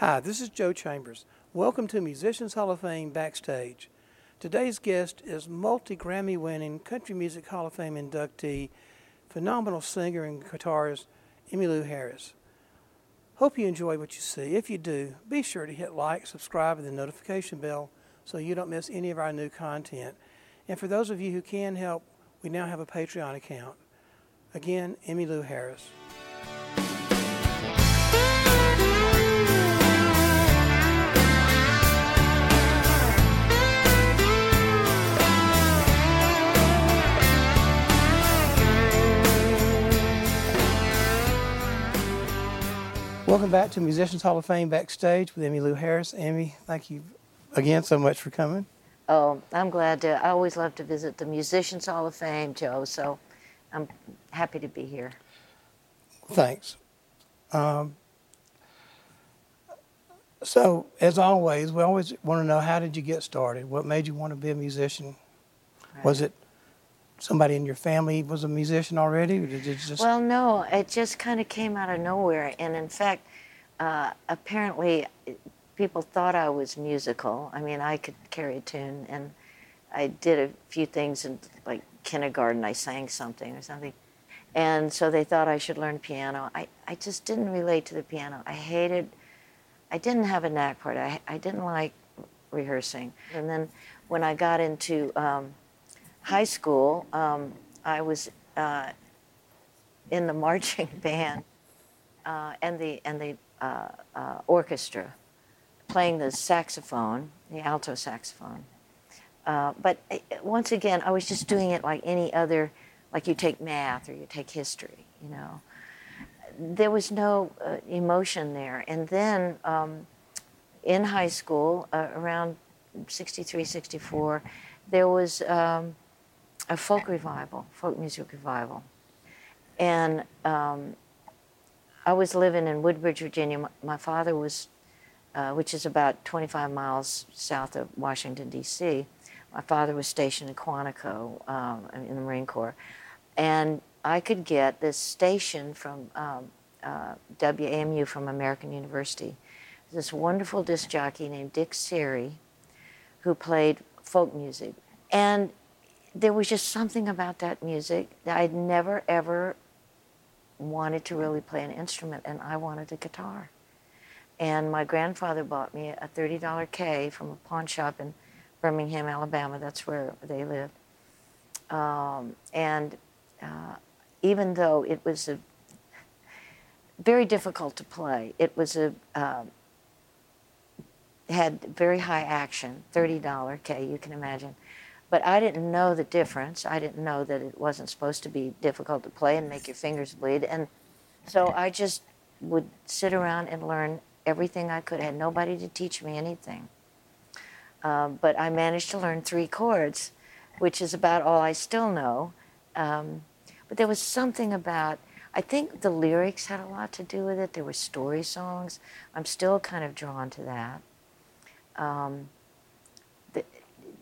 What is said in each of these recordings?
Hi, this is Joe Chambers. Welcome to Musicians Hall of Fame Backstage. Today's guest is multi-Grammy winning Country Music Hall of Fame inductee, phenomenal singer and guitarist Emmylou Harris. Hope you enjoy what you see. If you do, be sure to hit like, subscribe, and the notification bell so you don't miss any of our new content. And for those of you who can help, we now have a Patreon account. Again, Emmylou Harris. Welcome back to Musicians Hall of Fame Backstage with Emmylou Harris. Emmy, thank you again so much for coming. Oh, I'm glad to. I always love to visit the Musicians Hall of Fame, Joe, so I'm happy to be here. Thanks. So, as always, we always want to know, how did you get started? What made you want to be a musician? Right. Was it somebody in your family was a musician already? Or did you just... Well, no, it just kind of came out of nowhere. And in fact, apparently people thought I was musical. I mean, I could carry a tune, and I did a few things in like kindergarten. I sang something or something. And so they thought I should learn piano. I just didn't relate to the piano. I didn't have a knack for it. I didn't like rehearsing. And then when I got into high school, I was in the marching band and the orchestra, playing the saxophone, the alto saxophone. But once again, I was just doing it like any other, like you take math or you take history, you know. There was no emotion there. And then in high school, around 63, 64, there was a folk music revival. And I was living in Woodbridge, Virginia. My father was, which is about 25 miles south of Washington, D.C. My father was stationed in Quantico in the Marine Corps. And I could get this station from WAMU, from American University. This wonderful disc jockey named Dick Siri, who played folk music. And there was just something about that music that I'd never, ever wanted to really play an instrument, and I wanted a guitar. And my grandfather bought me a $30 K from a pawn shop in Birmingham, Alabama. That's where they lived. And even though it was very difficult to play, it was had very high action, $30 K, you can imagine. But I didn't know the difference. I didn't know that it wasn't supposed to be difficult to play and make your fingers bleed. And so I just would sit around and learn everything I could. I had nobody to teach me anything. But I managed to learn 3 chords, which is about all I still know. But there was something about, I think the lyrics had a lot to do with it. There were story songs. I'm still kind of drawn to that.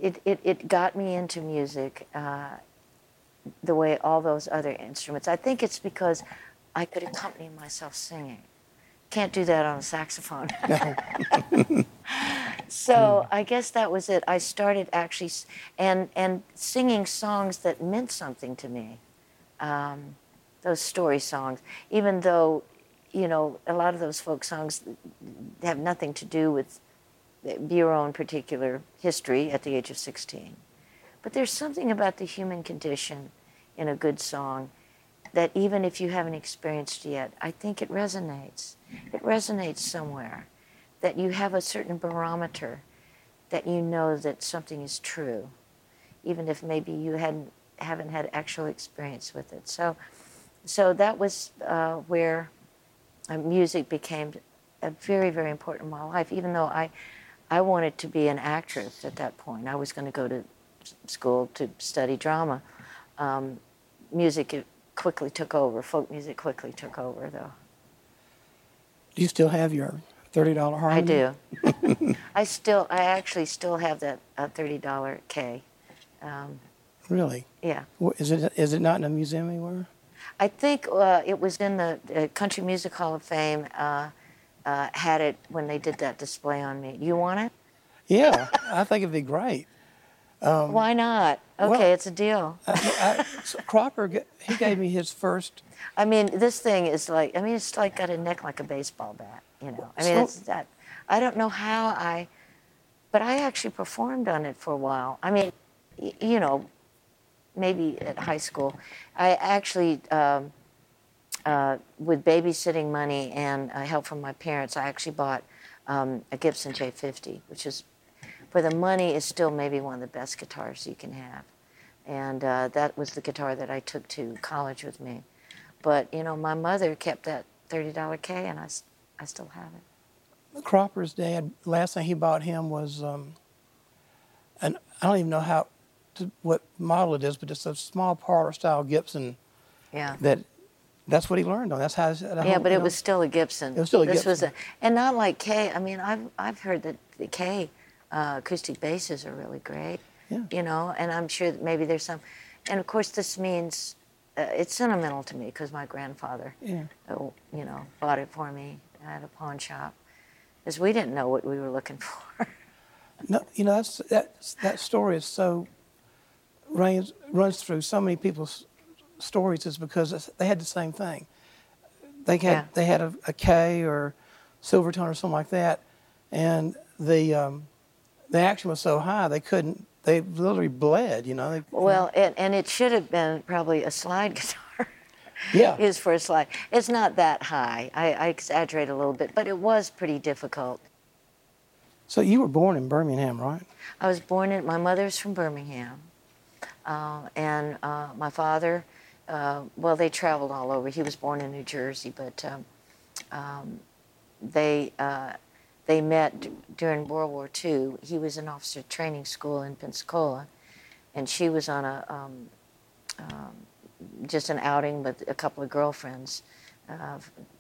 It got me into music the way all those other instruments. I think it's because I could accompany myself singing. Can't do that on a saxophone. So I guess that was it. I started actually and singing songs that meant something to me, those story songs, even though, you know, a lot of those folk songs have nothing to do with your own particular history at the age of 16. But there's something about the human condition in a good song that even if you haven't experienced yet, I think it resonates. It resonates somewhere, that you have a certain barometer that you know that something is true, even if maybe you haven't had actual experience with it. So that was where music became a very, very important in my life, even though I wanted to be an actress at that point. I was going to go to school to study drama. Music quickly took over. Folk music quickly took over, though. Do you still have your $30 harmony? I do. I actually still have that $30 K. Really? Yeah. Is it not in a museum anywhere? I think it was in the Country Music Hall of Fame had it when they did that display on me. You want it? Yeah, I think it'd be great. Why not? Okay, well, it's a deal. So Crocker, he gave me his first. I mean, this thing is like, I mean, it's like got a neck like a baseball bat, you know. I mean, so, it's that. I don't know how I, but I actually performed on it for a while. I mean, you know, maybe at high school. I actually, with babysitting money and help from my parents, I actually bought a Gibson J50, which is, for the money, is still maybe one of the best guitars you can have. And that was the guitar that I took to college with me. But, you know, my mother kept that $30 K, and I still have it. Cropper's dad, last thing he bought him was, and I don't even know what model it is, but it's a small parlor-style Gibson. Yeah. That's what he learned on. That's how. Yeah, but it was still a Gibson. It was still a Gibson. This was and not like K. I mean, I've heard that the K. Acoustic basses are really great, yeah. You know, and I'm sure that maybe there's some. And of course, this means it's sentimental to me because my grandfather, yeah. You know, bought it for me at a pawn shop, because we didn't know what we were looking for. No, you know, that story is so runs through so many people's stories, is because they had the same thing. They had a K or Silvertone or something like that, and the action was so high they literally bled, you know. Well, and it should have been probably a slide guitar. Yeah. Used for a slide. It's not that high. I exaggerate a little bit, but it was pretty difficult. So you were born in Birmingham, right? I was born in, my mother's from Birmingham. And my father, well, they traveled all over. He was born in New Jersey, but they met during World War II. He was in officer training school in Pensacola, and she was on a just an outing with a couple of girlfriends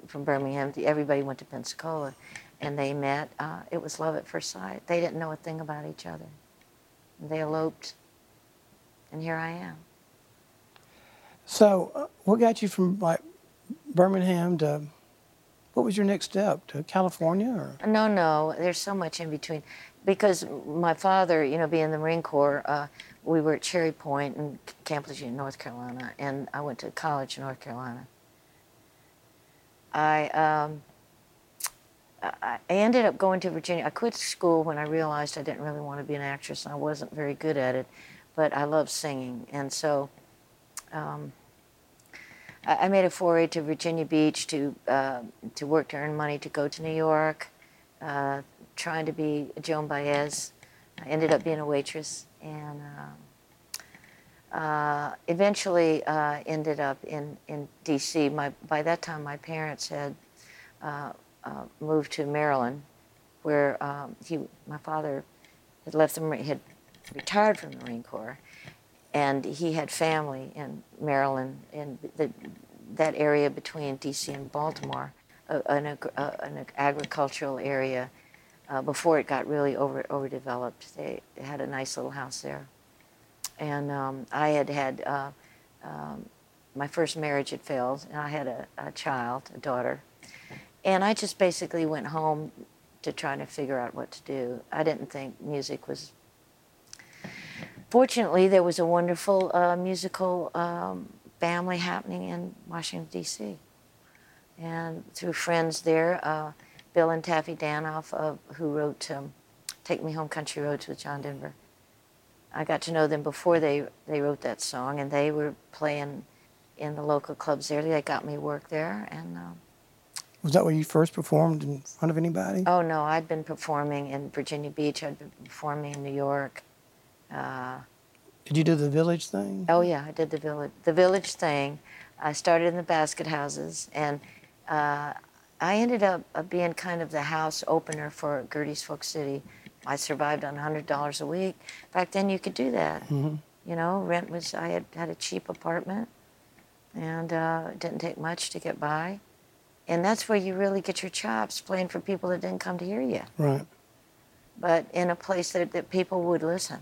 from Birmingham. Everybody went to Pensacola, and they met. It was love at first sight. They didn't know a thing about each other. They eloped, and here I am. So what got you from like Birmingham to... What was your next step, to California? Or? No, there's so much in between. Because my father, you know, being in the Marine Corps, we were at Cherry Point and Camp Lejeune, North Carolina, and I went to college in North Carolina. I ended up going to Virginia. I quit school when I realized I didn't really want to be an actress, and I wasn't very good at it, but I loved singing, and so... I made a foray to Virginia Beach to work to earn money to go to New York, trying to be Joan Baez. I ended up being a waitress, and eventually ended up in D.C. By that time, my parents had moved to Maryland, where my father had left had retired from the Marine Corps. And he had family in Maryland, in that area between D.C. and Baltimore, an agricultural area, before it got really overdeveloped. They had a nice little house there. And I had had, my first marriage had failed, and I had a child, a daughter. And I just basically went home to trying to figure out what to do. I didn't think music was... Fortunately, there was a wonderful musical family happening in Washington, D.C. And through friends there, Bill and Taffy Danoff, who wrote Take Me Home Country Roads with John Denver. I got to know them before they wrote that song, and they were playing in the local clubs there. They got me work there. And was that where you first performed in front of anybody? Oh, no. I'd been performing in Virginia Beach. I'd been performing in New York. Did you do the Village thing? Oh, yeah, I did the Village thing. I started in the basket houses, and I ended up being kind of the house opener for Gertie's Folk City. I survived on $100 a week. Back then, you could do that. Mm-hmm. You know, rent was, I had a cheap apartment, and it didn't take much to get by. And that's where you really get your chops, playing for people that didn't come to hear you. Right. But in a place that people would listen.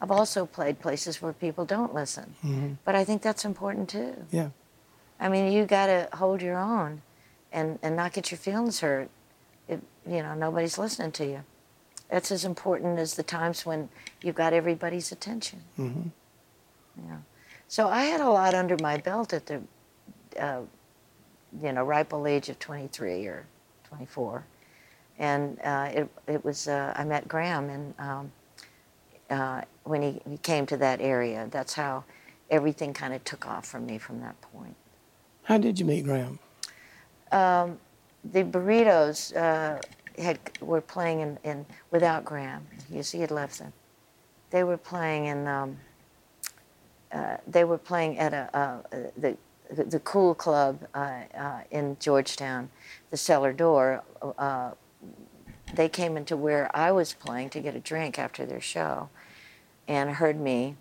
I've also played places where people don't listen, mm-hmm. But I think that's important too. Yeah, I mean, you got to hold your own, and not get your feelings hurt. you know, nobody's listening to you. That's as important as the times when you've got everybody's attention. Mm-hmm. Yeah. So I had a lot under my belt at the, you know, ripe old age of 23 or 24. And it was, I met Graham and when he came to that area. That's how everything kind of took off for me from that point. How did you meet Graham? The Burritos were playing in without Graham. He had left them. They were playing in. They were playing at the cool club in Georgetown, the Cellar Door. They came into where I was playing to get a drink after their show, and heard me,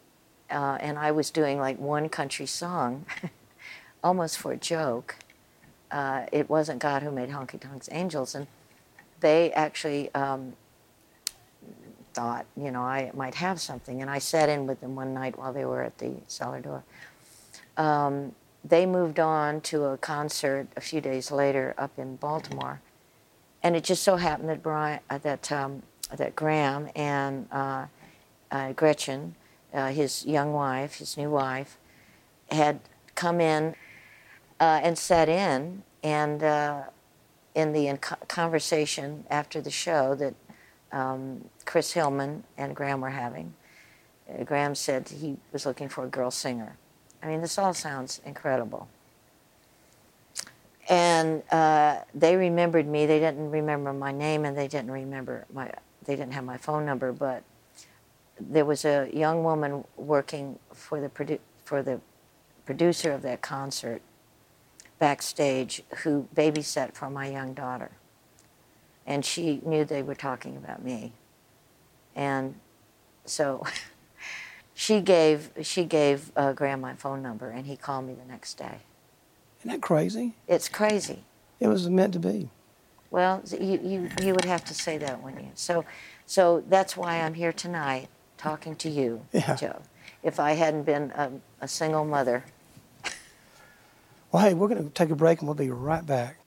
and I was doing like one country song, almost for a joke. It wasn't God Who Made Honky Tonks Angels, and they actually thought, you know, I might have something, and I sat in with them one night while they were at the Cellar Door. They moved on to a concert a few days later up in Baltimore, and it just so happened that that Graham and Gretchen, his new wife, had come in and sat in, and in the conversation after the show that Chris Hillman and Graham were having, Graham said he was looking for a girl singer. I mean, this all sounds incredible. And they remembered me. They didn't remember my name, and they didn't have my phone number. But there was a young woman working for the producer of that concert backstage who babysat for my young daughter, and she knew they were talking about me, and so she gave Graham my phone number, and he called me the next day. Isn't that crazy? It's crazy. It was meant to be. Well, you would have to say that, wouldn't you? So that's why I'm here tonight talking to you, yeah. Joe. If I hadn't been a single mother. Well, hey, we're going to take a break, and we'll be right back.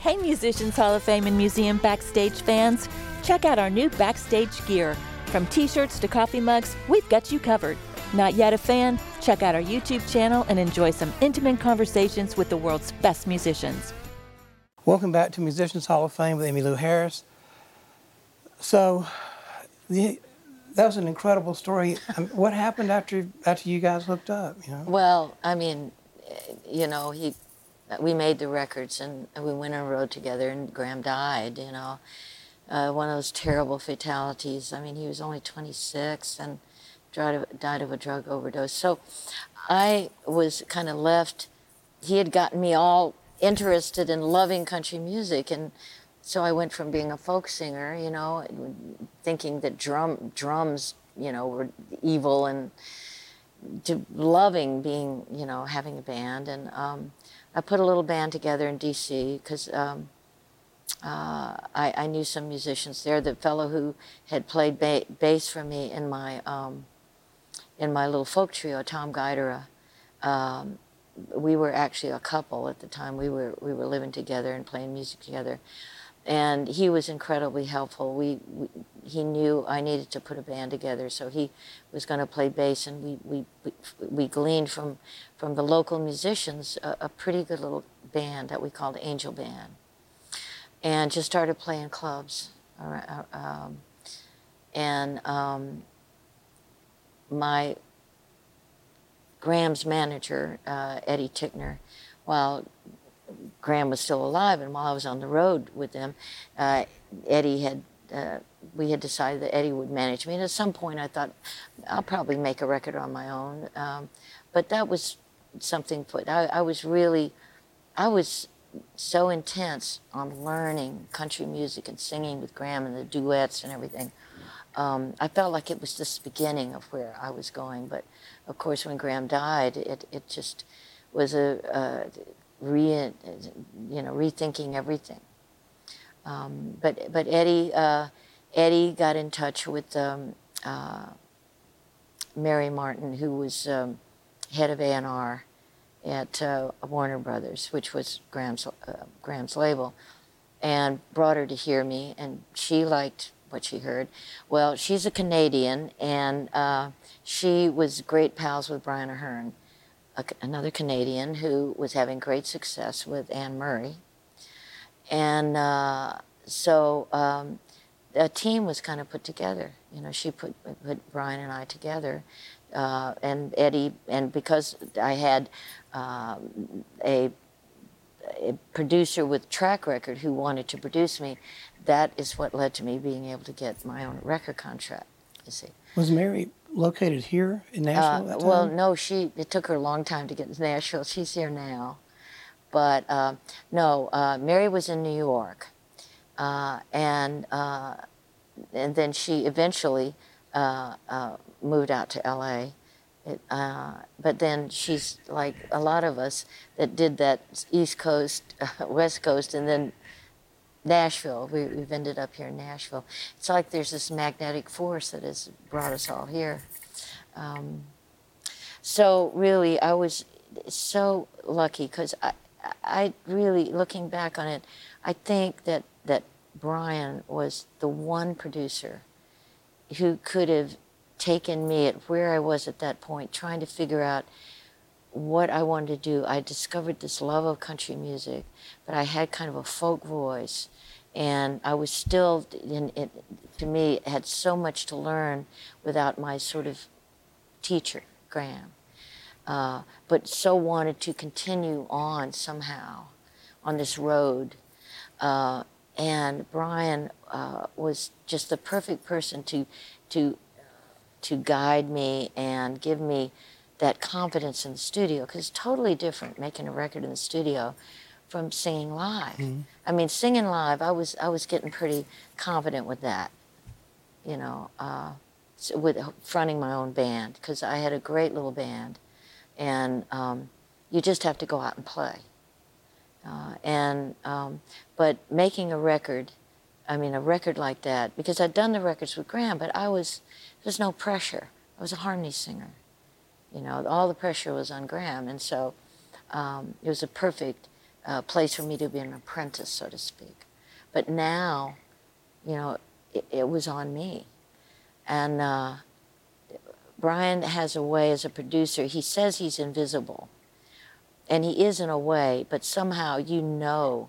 Hey, Musicians Hall of Fame and Museum Backstage fans. Check out our new backstage gear. From T-shirts to coffee mugs, we've got you covered. Not yet a fan? Check out our YouTube channel and enjoy some intimate conversations with the world's best musicians. Welcome back to Musicians Hall of Fame with Emmylou Harris. So, that was an incredible story. What happened after you guys hooked up? You know? Well, I mean, you know, we made the records, and we went on the road together, and Graham died, you know. One of those terrible fatalities. I mean, he was only 26 and died of a drug overdose. So I was kind of left. He had gotten me all interested in loving country music, and so I went from being a folk singer, you know, thinking that drums, you know, were evil, and to loving being, you know, having a band. And I put a little band together in D.C. because I knew some musicians there. The fellow who had played bass for me in my little folk trio, Tom Guidera, we were actually a couple at the time. We were living together and playing music together, and he was incredibly helpful. He knew I needed to put a band together, so he was going to play bass, and we gleaned from the local musicians a pretty good little band that we called Angel Band, and just started playing clubs. My Graham's manager, Eddie Tickner, while Graham was still alive and while I was on the road with them, we had decided that Eddie would manage me. And at some point I thought, I'll probably make a record on my own. But that was something, I was so intense on learning country music and singing with Graham and the duets and everything. I felt like it was just the beginning of where I was going. But of course, when Graham died, it just was rethinking everything. But Eddie got in touch with Mary Martin, who was head of A&R at Warner Brothers, which was Graham's label, and brought her to hear me, and she liked what she heard. Well, she's a Canadian, and she was great pals with Brian Ahern, another Canadian who was having great success with Anne Murray. And so a team was kind of put together. You know, she put Brian and I together, and Eddie, and because I had a producer with track record who wanted to produce me, that is what led to me being able to get my own record contract, you see. Was Mary located here in Nashville at that time? Well, no, it took her a long time to get to Nashville. She's here now. But Mary was in New York. And then she eventually moved out to L.A. But then she's like a lot of us that did that East Coast, West Coast, and then Nashville. We've ended up here in Nashville. It's like there's this magnetic force that has brought us all here. So really, I was so lucky because I really, looking back on it, I think that Brian was the one producer who could have taken me at where I was at that point, trying to figure out what I wanted to do. I discovered this love of country music, but I had kind of a folk voice, and I was still, to me, had so much to learn without my sort of teacher, Graham, but so wanted to continue on somehow on this road. And Brian was just the perfect person to guide me and give me that confidence in the studio, because it's totally different making a record in the studio from singing live. Mm-hmm. I mean, singing live, I was getting pretty confident with that, you know, with fronting my own band, because I had a great little band, and you just have to go out and play. But making a record, I mean, a record like that, because I'd done the records with Graham, but there's no pressure. I was a harmony singer. You know, all the pressure was on Graham, and so it was a perfect place for me to be an apprentice, so to speak. But now, you know, it was on me. And Brian has a way as a producer, he says he's invisible, and he is in a way, but somehow you know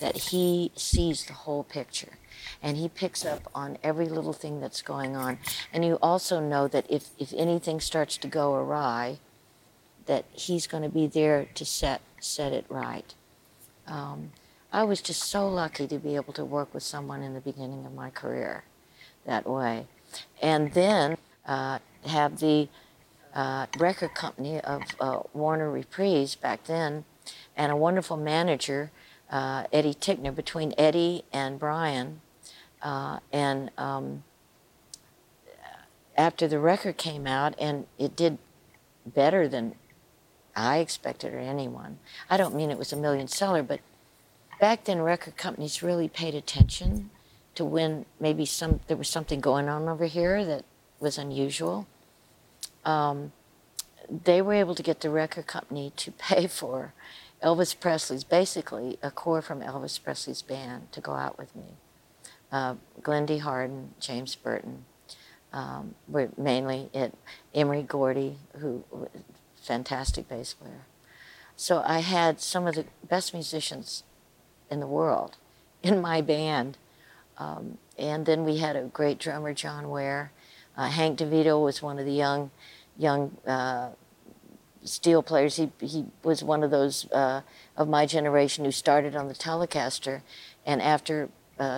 that he sees the whole picture, and he picks up on every little thing that's going on. And you also know that if anything starts to go awry, that he's going to be there to set it right. I was just so lucky to be able to work with someone in the beginning of my career that way. And then have the record company of Warner Reprise back then, and a wonderful manager, Eddie Tickner, between Eddie and Brian. After the record came out, and it did better than I expected or anyone. I don't mean it was a million seller, but back then record companies really paid attention to when maybe there was something going on over here that was unusual. They were able to get the record company to pay for Elvis Presley's, basically a core from Elvis Presley's band, to go out with me. Glenn D. Hardin, James Burton, were mainly it. Emory Gordy, who was a fantastic bass player. So I had some of the best musicians in the world in my band. And then we had a great drummer, John Ware. Hank DeVito was one of the young steel players. He was one of those of my generation who started on the Telecaster, and after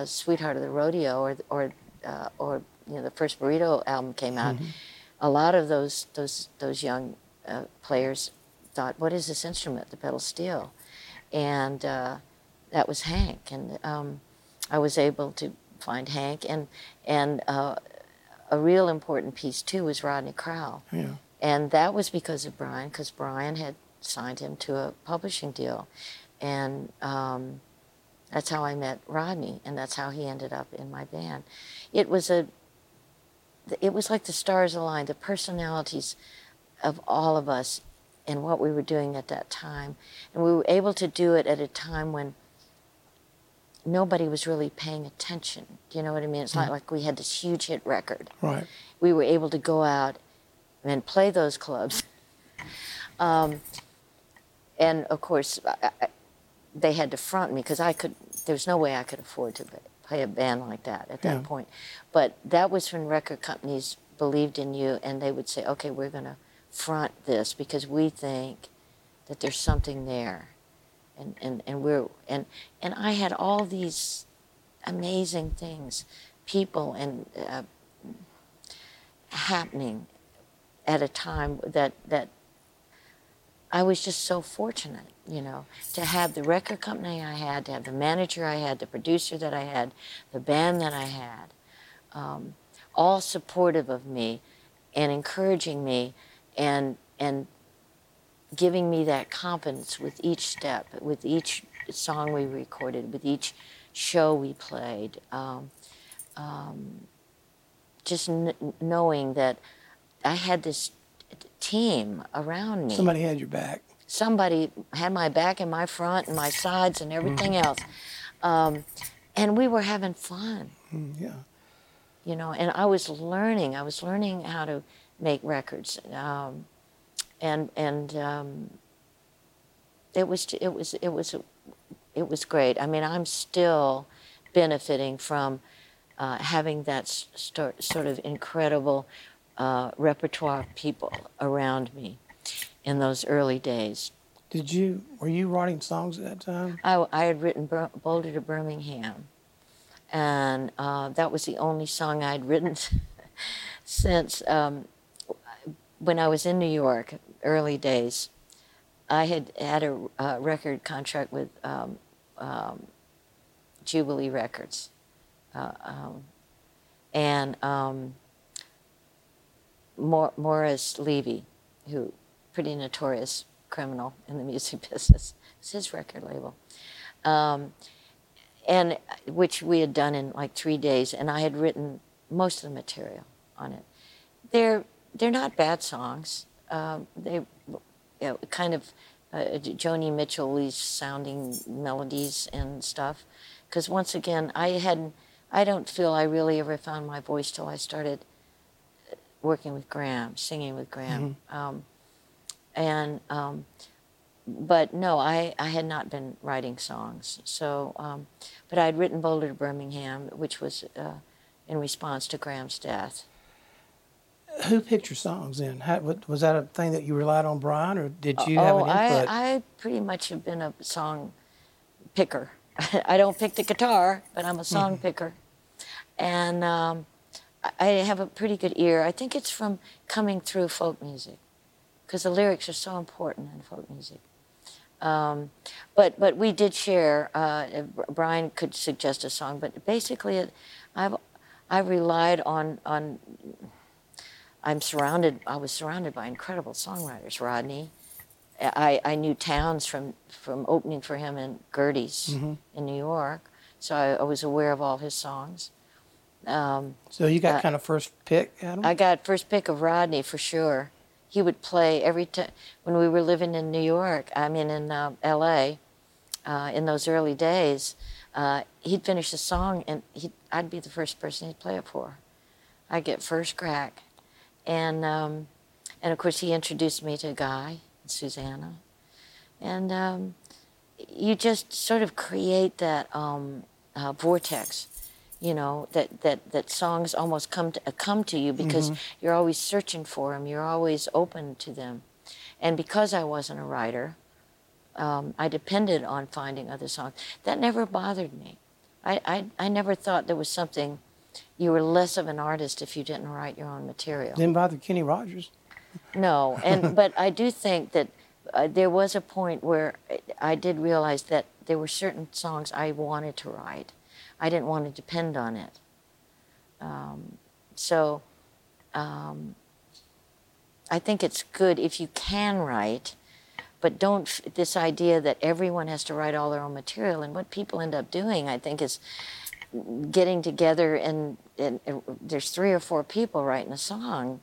Sweetheart of the Rodeo or you know, the first Burrito album came out, mm-hmm. a lot of those young players thought, "What is this instrument? The pedal steel," and that was Hank, and I was able to find Hank, and a real important piece too was Rodney Crowell. Yeah. And that was because of Brian, because Brian had signed him to a publishing deal. And that's how I met Rodney, and that's how he ended up in my band. It was like the stars aligned, the personalities of all of us and what we were doing at that time. And we were able to do it at a time when nobody was really paying attention. Do you know what I mean? It's not like we had this huge hit record. Right. We were able to go out and play those clubs. And of course, they had to front me because I could. There was no way I could afford to play a band like that at that point. But that was when record companies believed in you, and they would say, "Okay, we're going to front this because we think that there's something there." And I had all these amazing things, people and happening at a time that I was just so fortunate, you know, to have the record company I had, to have the manager I had, the producer that I had, the band that I had, all supportive of me and encouraging me and giving me that confidence with each step, with each song we recorded, with each show we played. Just knowing that I had this team around me. Somebody had your back. Somebody had my back and my front and my sides and everything else. And we were having fun. Yeah. You know, and I was learning how to make records. It was great. I mean, I'm still benefiting from having that sort of incredible repertoire of people around me in those early days. Were you writing songs at that time? I had written Boulder to Birmingham, and that was the only song I'd written since when I was in New York. Early days, I had a record contract with Jubilee Records, and Morris Levy, who pretty notorious criminal in the music business, it's his record label, and which we had done in like 3 days, and I had written most of the material on it. They're not bad songs. Joni Mitchell-y sounding melodies and stuff. Because once again, I don't feel I really ever found my voice till I started working with Graham, singing with Graham. But no, I had not been writing songs. So, but I had written Boulder to Birmingham, which was in response to Graham's death. Who picked your songs then? Was that a thing that you relied on, Brian, or did you have an input? I pretty much have been a song picker. I don't pick the guitar, but I'm a song picker. And I have a pretty good ear. I think it's from coming through folk music, because the lyrics are so important in folk music. But we did share. Brian could suggest a song, but basically I relied on... I was surrounded by incredible songwriters. Rodney, I knew Towns from opening for him in Gertie's in New York, so I was aware of all his songs. So you got kind of first pick, Adam? I got first pick of Rodney for sure. He would play every time when we were living in New York. I mean, in L.A. In those early days, he'd finish a song and I'd be the first person he'd play it for. I'd get first crack. And of course, he introduced me to Guy and Susanna. And you just sort of create that vortex, you know, that songs almost come to you because you're always searching for them. You're always open to them. And because I wasn't a writer, I depended on finding other songs. That never bothered me. I never thought there was something... You were less of an artist if you didn't write your own material. Didn't bother Kenny Rogers. No, but I do think that there was a point where I did realize that there were certain songs I wanted to write. I didn't want to depend on it. I think it's good if you can write, but don't this idea that everyone has to write all their own material. And what people end up doing, I think, is getting together and there's 3 or 4 people writing a song.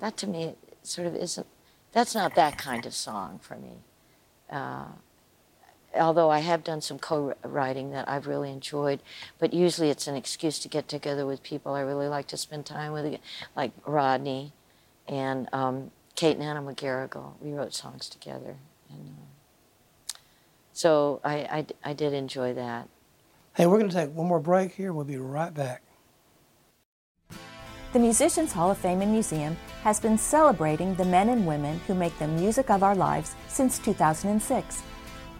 That to me sort of isn't, that's not that kind of song for me. although I have done some co-writing that I've really enjoyed, but usually it's an excuse to get together with people I really like to spend time with, like Rodney and Kate and Anna McGarrigle. We wrote songs together. And, so I did enjoy that. Hey, we're going to take one more break here. We'll be right back. The Musicians Hall of Fame and Museum has been celebrating the men and women who make the music of our lives since 2006.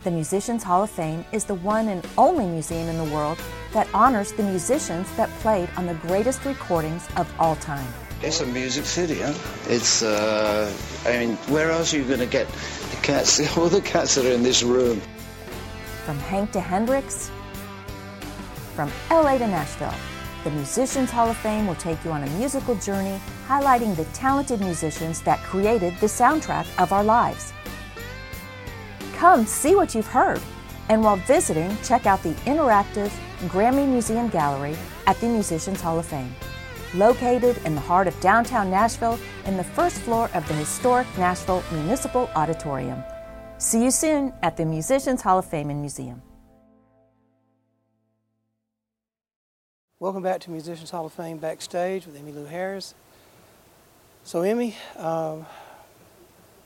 The Musicians Hall of Fame is the one and only museum in the world that honors the musicians that played on the greatest recordings of all time. It's a music city, huh? It's, I mean, where else are you going to get the cats, all the cats that are in this room? From Hank to Hendrix, from LA to Nashville, the Musicians Hall of Fame will take you on a musical journey highlighting the talented musicians that created the soundtrack of our lives. Come see what you've heard, and while visiting, check out the interactive Grammy Museum Gallery at the Musicians Hall of Fame. Located in the heart of downtown Nashville in the first floor of the historic Nashville Municipal Auditorium. See you soon at the Musicians Hall of Fame and Museum. Welcome back to Musicians Hall of Fame Backstage with Emmylou Harris. So, Emmy,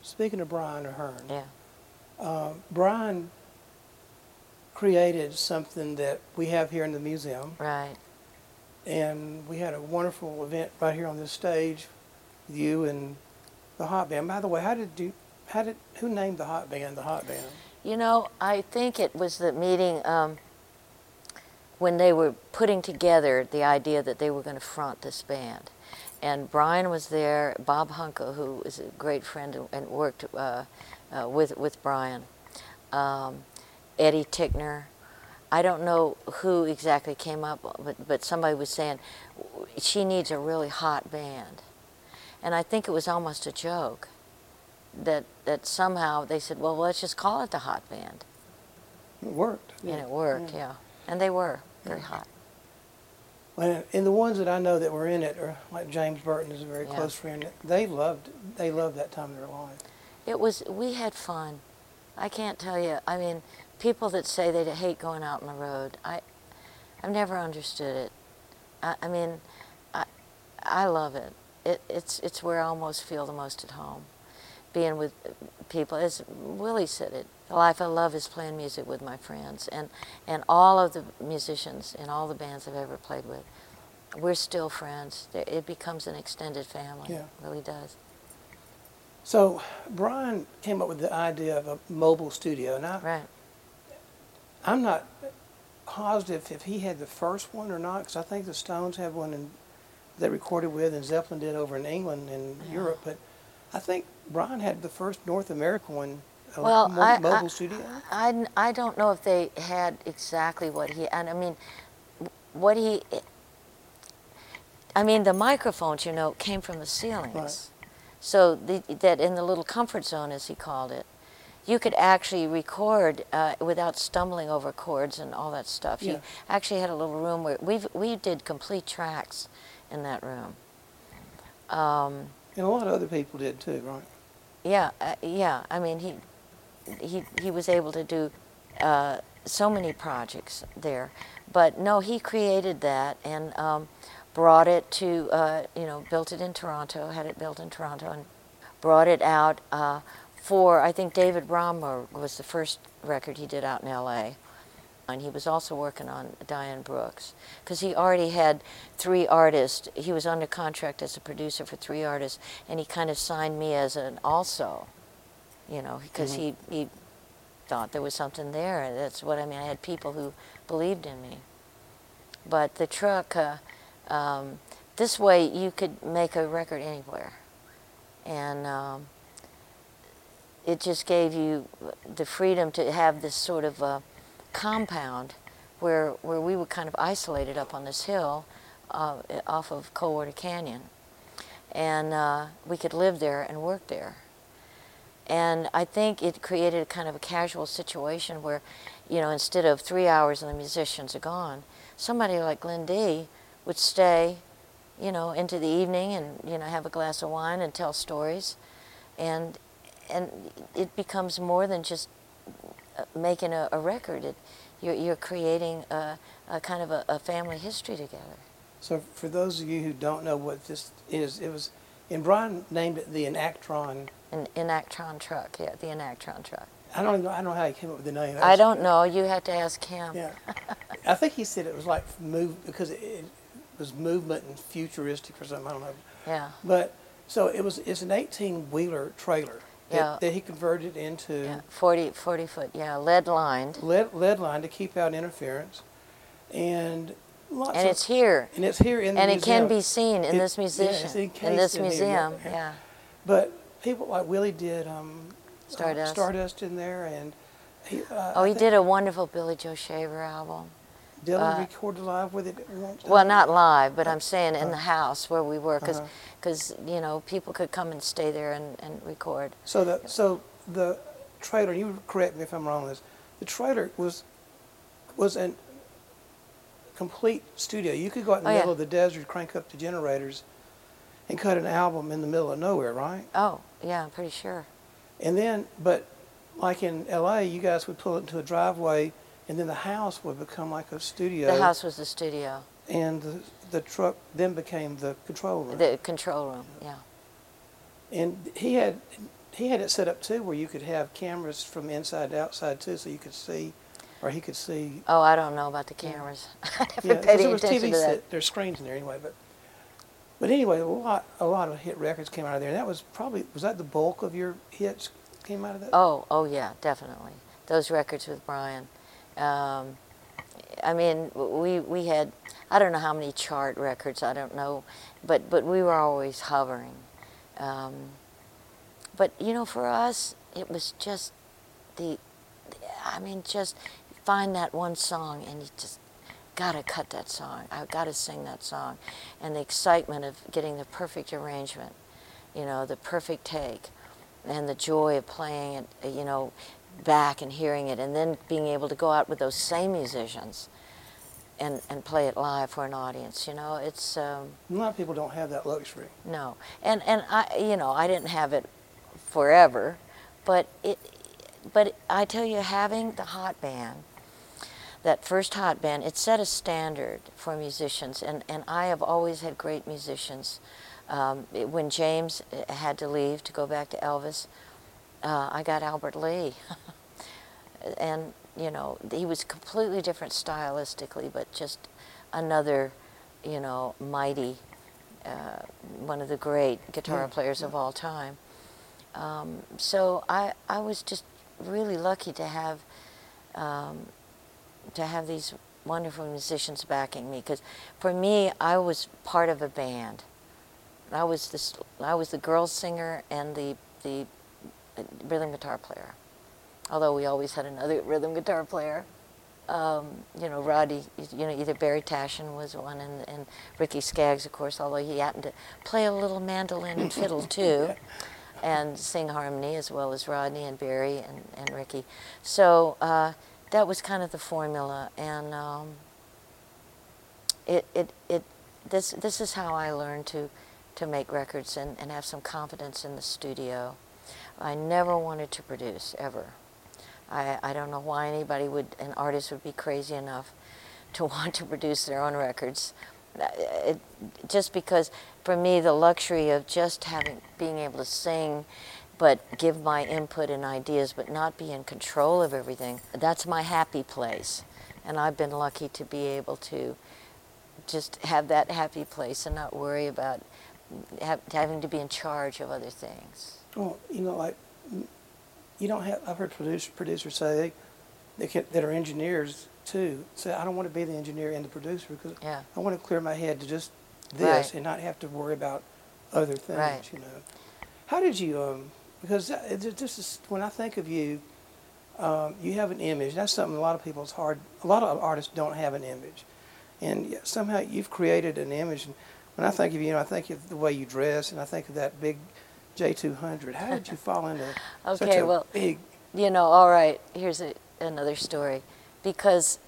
speaking of Brian Ahern, yeah. Brian created something that we have here in the museum. Right. And we had a wonderful event right here on this stage with you and the Hot Band. By the way, who named the Hot Band the Hot Band? You know, I think it was the meeting when they were putting together the idea that they were going to front this band. And Brian was there, Bob Hunka, who is a great friend and worked with Brian, Eddie Tickner. I don't know who exactly came up, but somebody was saying, she needs a really hot band. And I think it was almost a joke that somehow they said, well, let's just call it the Hot Band. It worked. And it worked, yeah. And they were very hot. Well, and the ones that I know that were in it, are like James Burton is a very close friend, they loved that time of their life. We had fun. I can't tell you, I mean, people that say they hate going out on the road, I've never understood it. I mean, I love it. It's where I almost feel the most at home, being with people. As Willie said it, the life I love is playing music with my friends. And all of the musicians in all the bands I've ever played with, we're still friends. It becomes an extended family, It really does. So Brian came up with the idea of a mobile studio, and I'm not positive if he had the first one or not, because I think the Stones had one they recorded with, and Zeppelin did over in England and Europe, but I think Brian had the first North American one, mobile studio. I don't know if they had exactly what he, and I mean, the microphones, you know, came from the ceilings. Right. So that in the little comfort zone, as he called it, you could actually record without stumbling over chords and all that stuff. Yeah. You actually had a little room where we did complete tracks in that room. And a lot of other people did too, right? Yeah, yeah. I mean, he was able to do so many projects there, but no, he created that and. Brought it to, built it in Toronto, had it built in Toronto, and brought it out I think David Bromberg was the first record he did out in L.A., and he was also working on Diane Brooks, because he already had 3 artists. He was under contract as a producer for 3 artists, and he kind of signed me as an also, because he thought there was something there. That's what I mean. I had people who believed in me. But the truck... this way you could make a record anywhere, and it just gave you the freedom to have this sort of a compound where we were kind of isolated up on this hill off of Coldwater Canyon, and we could live there and work there. And I think it created a kind of a casual situation where, instead of 3 hours and the musicians are gone, somebody like Glenn D. would stay, into the evening and, have a glass of wine and tell stories. And it becomes more than just making a record. You're creating a kind of a family history together. So for those of you who don't know what this is, it was, and Brian named it the Enactron. An Enactron truck, yeah, the Enactron truck. I don't know how he came up with the name. I don't know. You had to ask him. Yeah. I think he said it was like move because it was movement and futuristic or something. I don't know. Yeah. But so it's an 18-wheeler trailer that, yeah, that he converted into, yeah, 40 foot, yeah, lead lined to keep out interference, and lots and of, it's here. And it's here in the museum. And it can be seen in this museum. Yeah, it's in this museum. Yeah. But people like Willie did Stardust in there, and he did a wonderful Billy Joe Shaver album. Dylan recorded live with it at one time. Well, not live, but I'm saying in the house where we were, because you know, people could come and stay there and record. So the trailer, you correct me if I'm wrong on this, the trailer was a complete studio. You could go out in the middle of the desert, crank up the generators, and cut an album in the middle of nowhere, right? Oh, yeah, I'm pretty sure. And then, but like in L.A., you guys would pull it into a driveway, and then the house would become like a studio. The house was the studio. And the truck then became the control room. The control room, yeah. And he had it set up, too, where you could have cameras from inside to outside, too, so you could see, or he could see. Oh, I don't know about the cameras. I never paid any attention to that. There's screens in there anyway, But anyway, a lot of hit records came out of there, and that was probably, was that the bulk of your hits came out of that? Oh yeah, definitely. Those records with Brian. I mean, we had, I don't know how many chart records, I don't know, but we were always hovering. But you know, for us, it was just just find that one song and you just, gotta cut that song, I've gotta sing that song. And the excitement of getting the perfect arrangement, you know, the perfect take, and the joy of playing it, you know, back and hearing it, and then being able to go out with those same musicians and play it live for an audience, you know, it's... a lot of people don't have that luxury. No, and I, you know, I didn't have it forever, but I tell you, having the hot band, that first hot band, it set a standard for musicians, and I have always had great musicians. When James had to leave to go back to Elvis, I got Albert Lee. And, you know, he was completely different stylistically, but just another, you know, mighty, one of the great guitar players of all time. So I was just really lucky to have these wonderful musicians backing me, because for me, I was part of a band. I was the girl singer and the rhythm guitar player, although we always had another rhythm guitar player. You know, Roddy, you know, either Barry Tashin was one, and Ricky Skaggs, of course, although he happened to play a little mandolin and fiddle too, and sing harmony, as well as Rodney and Barry and Ricky. So, that was kind of the formula, and this is how I learned to make records and have some confidence in the studio. I never wanted to produce, ever. I don't know why anybody an artist would be crazy enough to want to produce their own records. Just because, for me, the luxury of just being able to sing, but give my input and ideas, but not be in control of everything. That's my happy place. And I've been lucky to be able to just have that happy place and not worry about having to be in charge of other things. Well, you know, like, you don't have, I've heard producers say, that are engineers too, say, I don't want to be the engineer and the producer, because I want to clear my head to just this, and not have to worry about other things, you know. How did you, because this is, when I think of you, you have an image. That's something a lot of people's hard. A lot of artists don't have an image, and somehow you've created an image. And when I think of you, I think of the way you dress, and I think of that big J200. How did you fall into such a big? You know, all right. Here's another story, because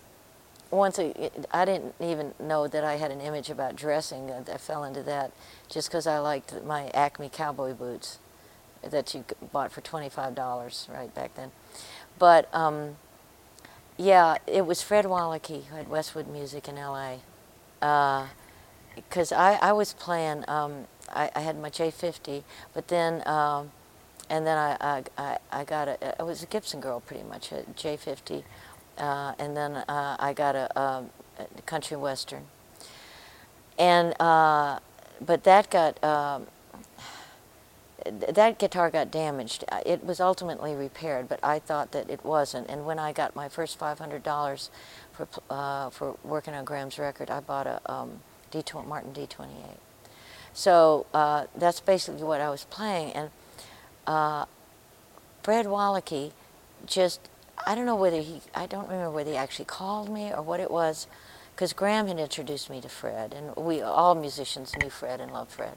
I didn't even know that I had an image about dressing. I fell into that just because I liked my Acme cowboy boots that you bought for $25 right back then. But yeah, it was Fred Wallachy who had Westwood Music in LA. Because I was playing, I had my J50, but then, and then I got a, I was a Gibson girl pretty much, a J50, and then I got a country western. And, but that got, that guitar got damaged. It was ultimately repaired, but I thought that it wasn't. And when I got my first $500 for working on Graham's record, I bought a Martin D28. So that's basically what I was playing. And Fred Wallachy just, I don't know whether he, I don't remember whether he actually called me or what it was, because Graham had introduced me to Fred, and we all musicians knew Fred and loved Fred.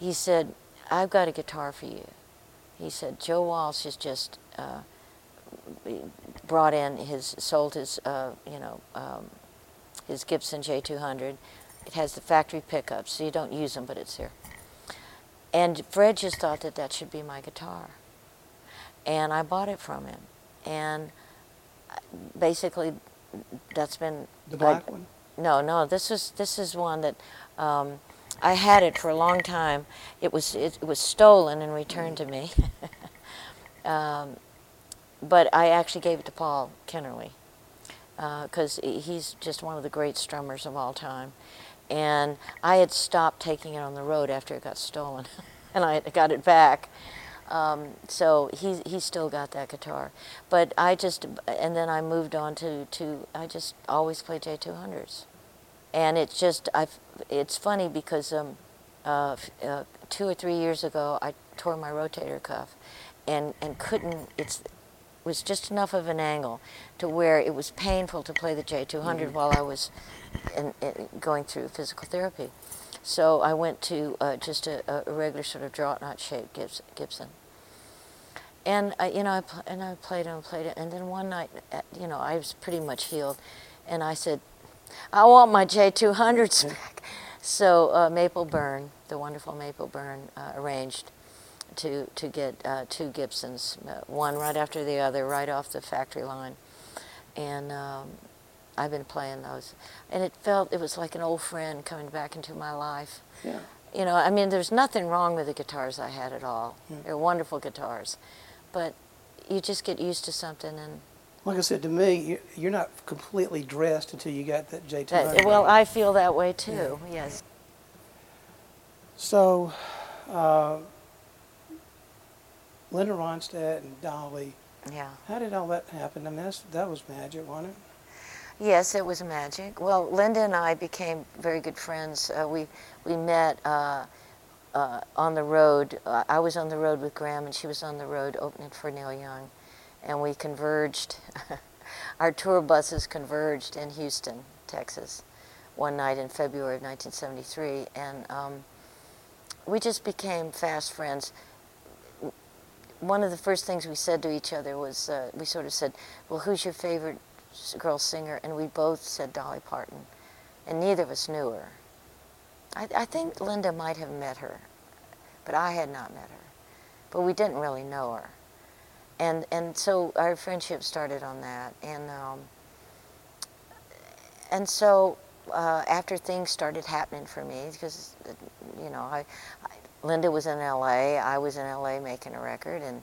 He said, "I've got a guitar for you." He said, "Joe Walsh has just brought in his, sold his, you know, his Gibson J200. It has the factory pickups, so you don't use them, but it's here." And Fred just thought that that should be my guitar. And I bought it from him. And basically, that's been... The black one? No, no, this is one that... I had it for a long time. It was stolen and returned to me. But I actually gave it to Paul Kennerly, because he's just one of the great strummers of all time. And I had stopped taking it on the road after it got stolen, and I got it back. So he still got that guitar. But I just, and then I moved on to I just always play J200s. And it's just, it's funny because 2 or 3 years ago, I tore my rotator cuff and couldn't, it was just enough of an angle to where it was painful to play the J200 while I was going through physical therapy. So I went to just a regular sort of draw-knot shaped Gibson. And I played and played it, and then one night, you know, I was pretty much healed, and I said, "I want my J200s back." So Maple Burn, the wonderful Maple Burn, arranged to get two Gibsons, one right after the other, right off the factory line. And I've been playing those. And it was like an old friend coming back into my life. Yeah. You know, I mean, there's nothing wrong with the guitars I had at all. Yeah. They're wonderful guitars. But you just get used to something, and... Like I said, to me, you're not completely dressed until you got that J200. Well, I feel that way too, yeah. Yes. So, Linda Ronstadt and Dolly, yeah. How did all that happen? I mean, that was magic, wasn't it? Yes, it was magic. Well, Linda and I became very good friends. We met on the road. I was on the road with Graham, and she was on the road opening for Neil Young. And we converged, our tour buses converged in Houston, Texas, one night in February of 1973. And we just became fast friends. One of the first things we said to each other was, we sort of said, "Well, who's your favorite girl singer?" And we both said Dolly Parton. And neither of us knew her. I think Linda might have met her, but I had not met her. But we didn't really know her. And so our friendship started on that, and so after things started happening for me, because you know, Linda was in L.A., I was in L.A. making a record, and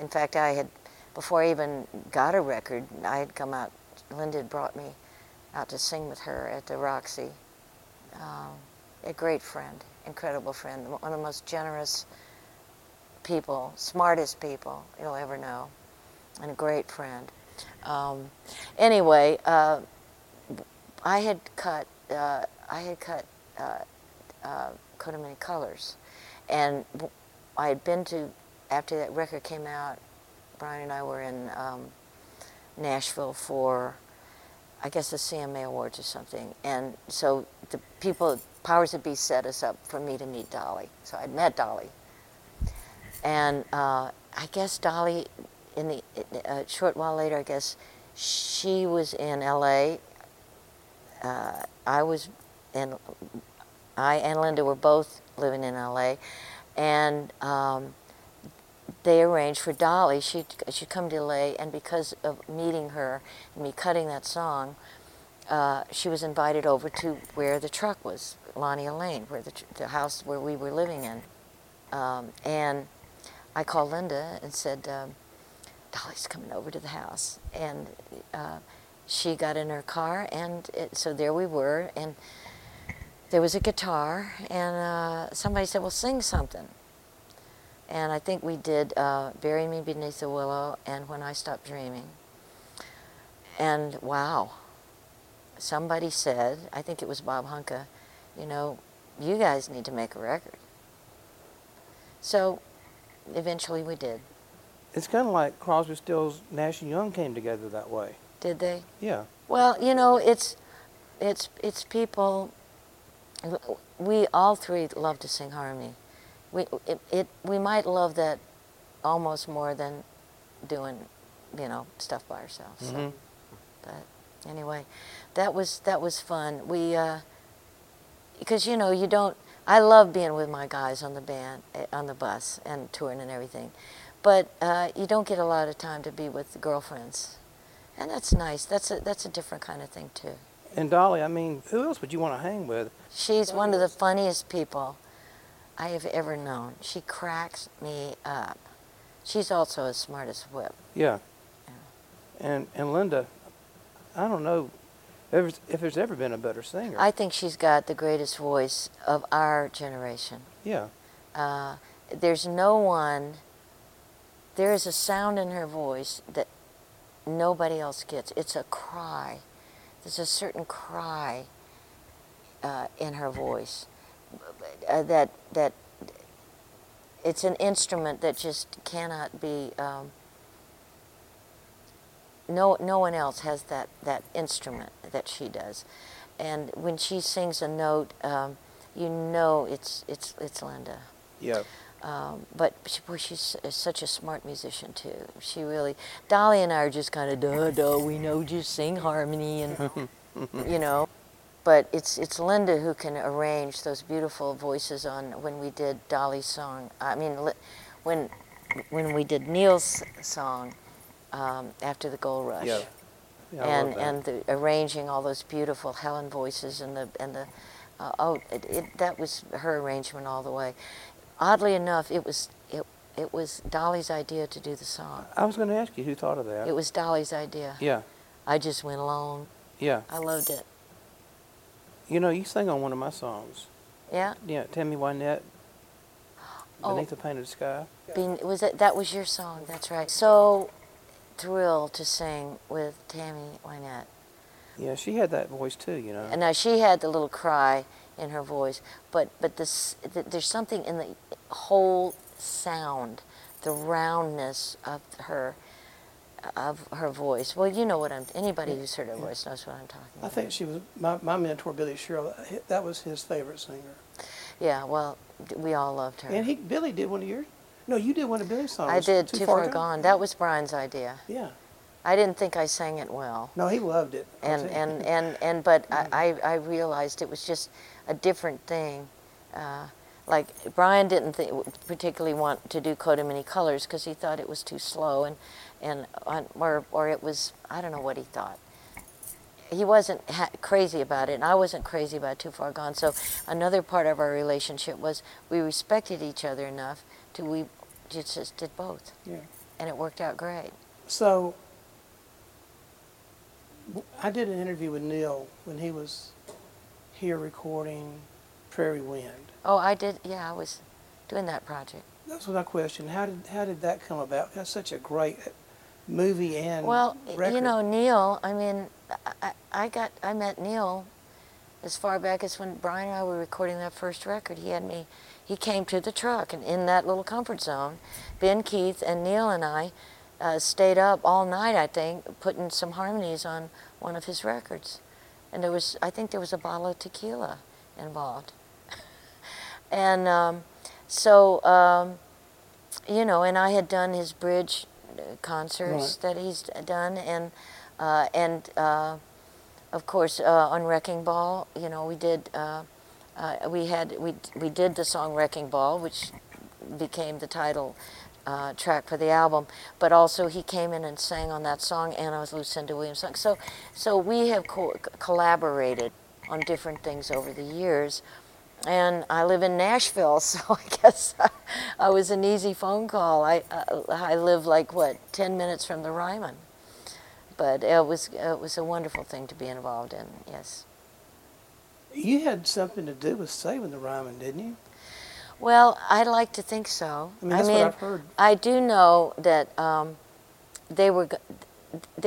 in fact, I had, before I even got a record, I had come out. Linda had brought me out to sing with her at the Roxy. A great friend, incredible friend, one of the most generous people, smartest people you'll ever know, and a great friend. Anyway, I had cut Coat of Many Colors, and I had been to, after that record came out, Brian and I were in Nashville for, I guess, the CMA Awards or something, and so the people, powers that be, set us up for me to meet Dolly. So I'd met Dolly. And I guess Dolly, in the short while later, I guess she was in L.A. I and Linda were both living in L.A. And they arranged for Dolly. She'd come to LA, and because of meeting her and me cutting that song, she was invited over to where the truck was, Lania Lane, where the house where we were living in. And I called Linda and said, Dolly's coming over to the house. And she got in her car, and so there we were, and there was a guitar, and somebody said, well, sing something. And I think we did Bury Me Beneath the Willow and When I Stopped Dreaming. And wow, somebody said, I think it was Bob Hunka, you know, you guys need to make a record. So eventually we did. It's kind of like Crosby, Stills, Nash and Young came together that way. Did they? Yeah. Well, you know, it's people, we all three love to sing harmony. We might love that almost more than doing, you know, stuff by ourselves. Mm-hmm. So, but anyway, that was fun. We, because you know, you don't. I love being with my guys on the band, on the bus, and touring and everything, but you don't get a lot of time to be with the girlfriends, and that's nice. That's a different kind of thing too. And Dolly, I mean, who else would you want to hang with? She's one of the funniest people I have ever known. She cracks me up. She's also as smart as a whip. Yeah. And Linda, I don't know if there's ever been a better singer. I think she's got the greatest voice of our generation. Yeah. There's no one, there is a sound in her voice that nobody else gets. It's a cry. There's a certain cry in her voice. That it's an instrument that just cannot be. No one else has that instrument that she does, and when she sings a note, you know it's Linda. Yeah. But she's such a smart musician too. She really. Dolly and I are just kind of duh. We know just sing harmony and you know. But it's Linda who can arrange those beautiful voices on when we did Dolly's song. I mean, when we did Neil's song after the Gold Rush, yeah, and the arranging all those beautiful Helen voices and that was her arrangement all the way. Oddly enough, it was Dolly's idea to do the song. I was going to ask you who thought of that. It was Dolly's idea. Yeah. I just went along. Yeah. I loved it. You know, you sang on one of my songs. Yeah? Yeah, Tammy Wynette, Beneath the Painted Sky. That was your song, that's right. So thrilled to sing with Tammy Wynette. Yeah, she had that voice too, you know. And now she had the little cry in her voice, but there's something in the whole sound, the roundness of her voice. Well, you know what anybody who's heard her voice knows what I'm talking about. I think she was, my mentor, Billy Sherrill, that was his favorite singer. Yeah, well, we all loved her. And Billy did one of yours? No, you did one of Billy's songs. I did, Too Far Gone. That was Brian's idea. Yeah. I didn't think I sang it well. No, he loved it. But I realized it was just a different thing. Like, Brian didn't particularly want to do Coat of Many Colors because he thought it was too slow or it was, I don't know what he thought. He wasn't crazy about it, and I wasn't crazy about Too Far Gone. So another part of our relationship was we respected each other enough to we just did both. Yeah. And it worked out great. So I did an interview with Neil when he was here recording Prairie Wind. Oh, I did. Yeah, I was doing that project. That's my question. How did that come about? That's such a great movie and record. You know, Neil. I mean, I met Neil as far back as when Brian and I were recording that first record. He came to the truck, and in that little comfort zone, Ben Keith and Neil and I stayed up all night. I think putting some harmonies on one of his records, and I think there was a bottle of tequila involved. And you know, and I had done his bridge concerts that he's done, and of course on Wrecking Ball, you know, we did the song Wrecking Ball, which became the title track for the album, but also he came in and sang on that song, and I was Lucinda Williams' song. So we have collaborated on different things over the years, and I live in Nashville, so I guess I was an easy phone call. I live like, what, 10 minutes from the Ryman, but it was a wonderful thing to be involved in, yes. You had something to do with saving the Ryman, didn't you? Well, I like to think so. I mean, what I've heard. I do know that there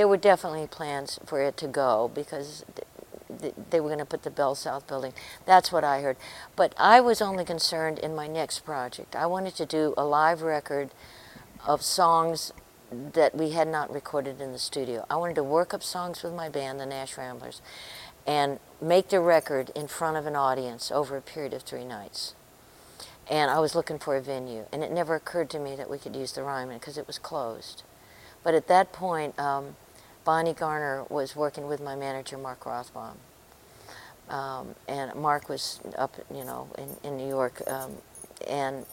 were definitely plans for it to go, because they were going to put the Bell South building. That's what I heard. But I was only concerned in my next project. I wanted to do a live record of songs that we had not recorded in the studio. I wanted to work up songs with my band, the Nash Ramblers, and make the record in front of an audience over a period of 3 nights. And I was looking for a venue, and it never occurred to me that we could use the Ryman because it was closed. But at that point, Bonnie Garner was working with my manager, Mark Rothbaum. And Mark was up, you know, in New York, and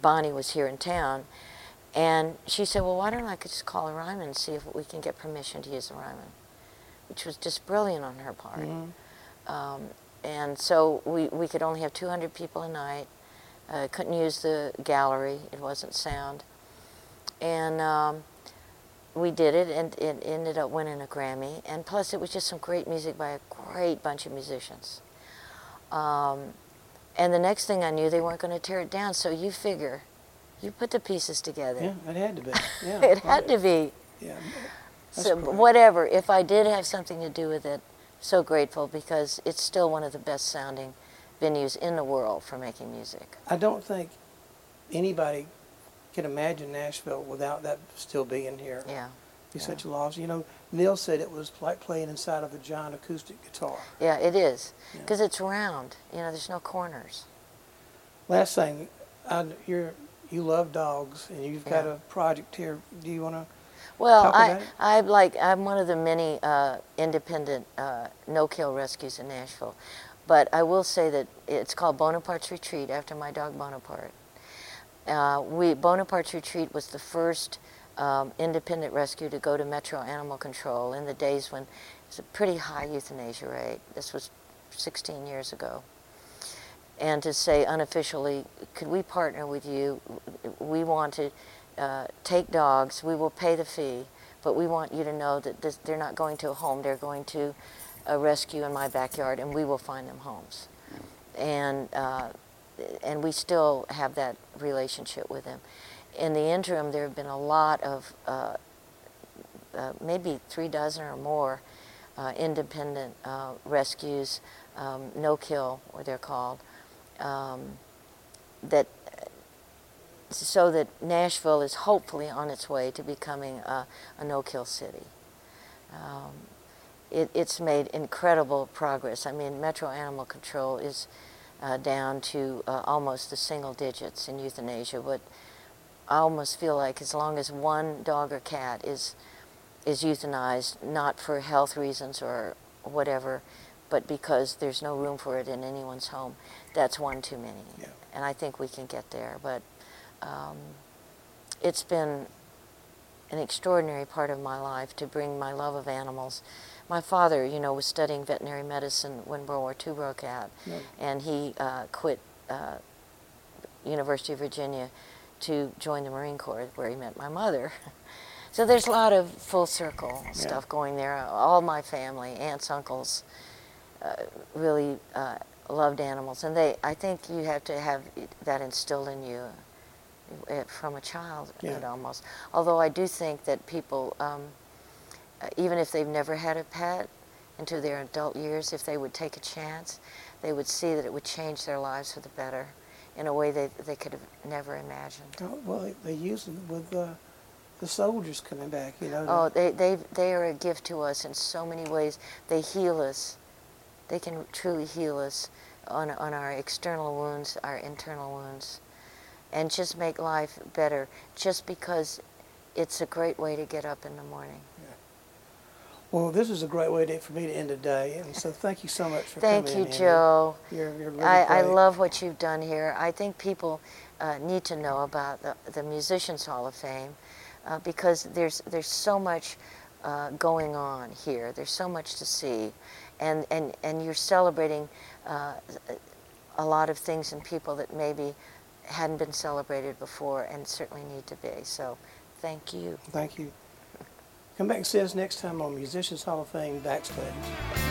Bonnie was here in town. And she said, well, why don't I just call the Ryman and see if we can get permission to use the Ryman, which was just brilliant on her part. Mm-hmm. And so we could only have 200 people a night. Couldn't use the gallery. It wasn't sound. And we did it, and it ended up winning a Grammy. And plus, it was just some great music by a great bunch of musicians. And the next thing I knew, they weren't going to tear it down. So you figure, you put the pieces together. Yeah, it had to be. Yeah, it had to be. Yeah. So great. Whatever. If I did have something to do with it, so grateful, because it's still one of the best sounding venues in the world for making music. I don't think anybody can imagine Nashville without that still being here. Yeah. It's such a loss. You know, Neil said it was like playing inside of a giant acoustic guitar. Yeah, it is, because it's round. You know, there's no corners. Last thing, you love dogs, and you've got a project here. Do you want to? Well, I'm one of the many independent no-kill rescues in Nashville, but I will say that it's called Bonaparte's Retreat, after my dog Bonaparte. Bonaparte's Retreat was the first independent rescue to go to Metro Animal Control in the days when it was a pretty high euthanasia rate. This was 16 years ago. And to say unofficially, could we partner with you? We want to take dogs, we will pay the fee, but we want you to know that they're not going to a home, they're going to a rescue in my backyard, and we will find them homes. And we still have that relationship with them. In the interim, there have been a lot of, maybe 3 dozen or more independent rescues, no-kill, or they're called, so that Nashville is hopefully on its way to becoming a no-kill city. It's made incredible progress. I mean, Metro Animal Control is down to almost the single digits in euthanasia, but I almost feel like as long as one dog or cat is euthanized, not for health reasons or whatever, but because there's no room for it in anyone's home, that's one too many. Yeah. And I think we can get there. But it's been an extraordinary part of my life to bring my love of animals. My father, you know, was studying veterinary medicine when World War II broke out, and he quit University of Virginia to join the Marine Corps, where he met my mother. So there's a lot of full circle stuff going there. All my family, aunts, uncles, really loved animals, and I think you have to have that instilled in you from a child, almost. Although I do think that people, even if they've never had a pet into their adult years, if they would take a chance, they would see that it would change their lives for the better in a way they could have never imagined. Oh, well, they use them with the soldiers coming back, you know. Oh, they are a gift to us in so many ways. They heal us. They can truly heal us on our external wounds, our internal wounds, and just make life better, just because it's a great way to get up in the morning. Yeah. Well, this is a great way for me to end the day, and so thank you so much for coming in. Thank you, Joe. You're really great. I love what you've done here. I think people need to know about the Musicians Hall of Fame, because there's so much going on here. There's so much to see, and you're celebrating a lot of things and people that maybe hadn't been celebrated before and certainly need to be. So thank you. Thank you. Come back and see us next time on Musicians Hall of Fame Backstage.